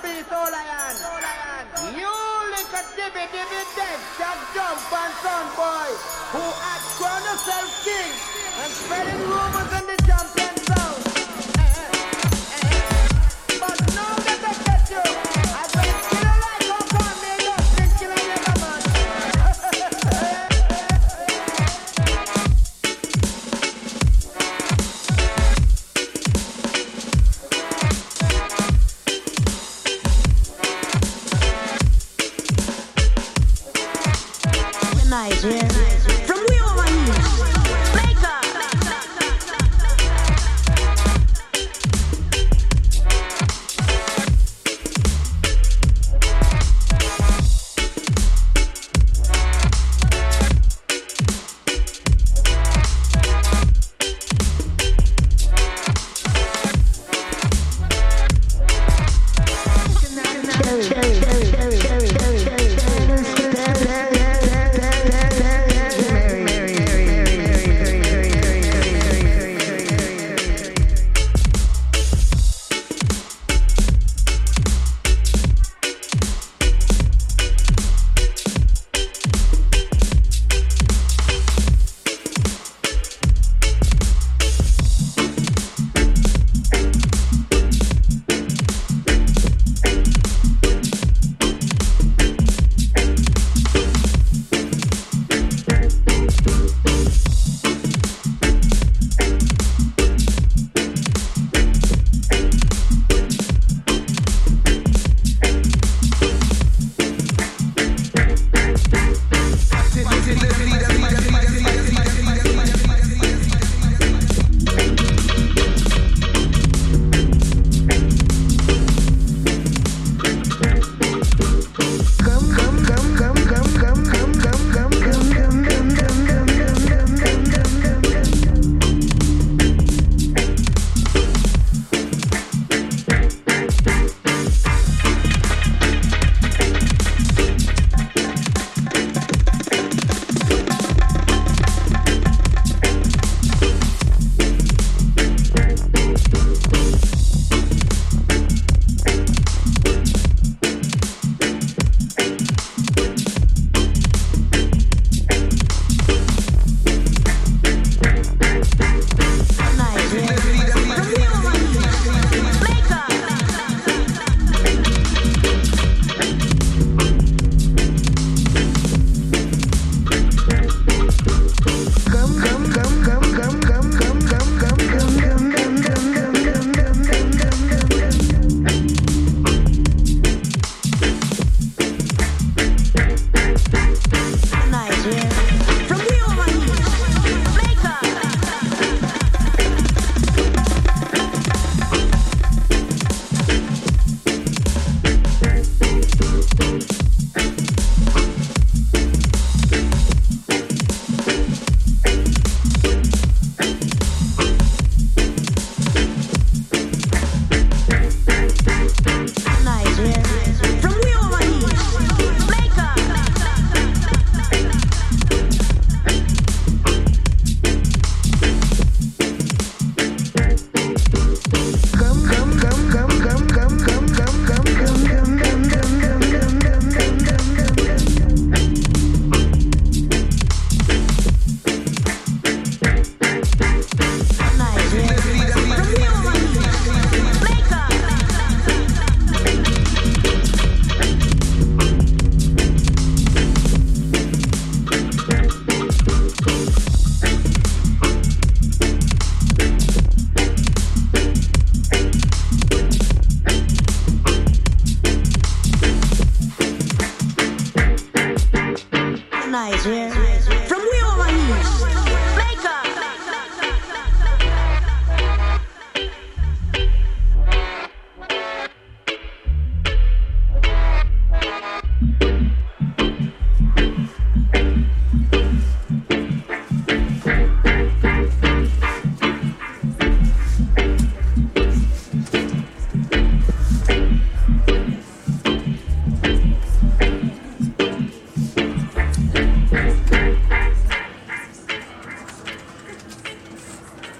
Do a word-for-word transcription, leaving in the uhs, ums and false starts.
piece all iron. You lick a dibby dibby deck, Jack Jump and Son Boy, who had crowned herself king and spreading rumors in the champion sound. But now that I get you, I will kill her like a con, make her think she'll never man. From we over here, make up. Cherry, cherry, cherry.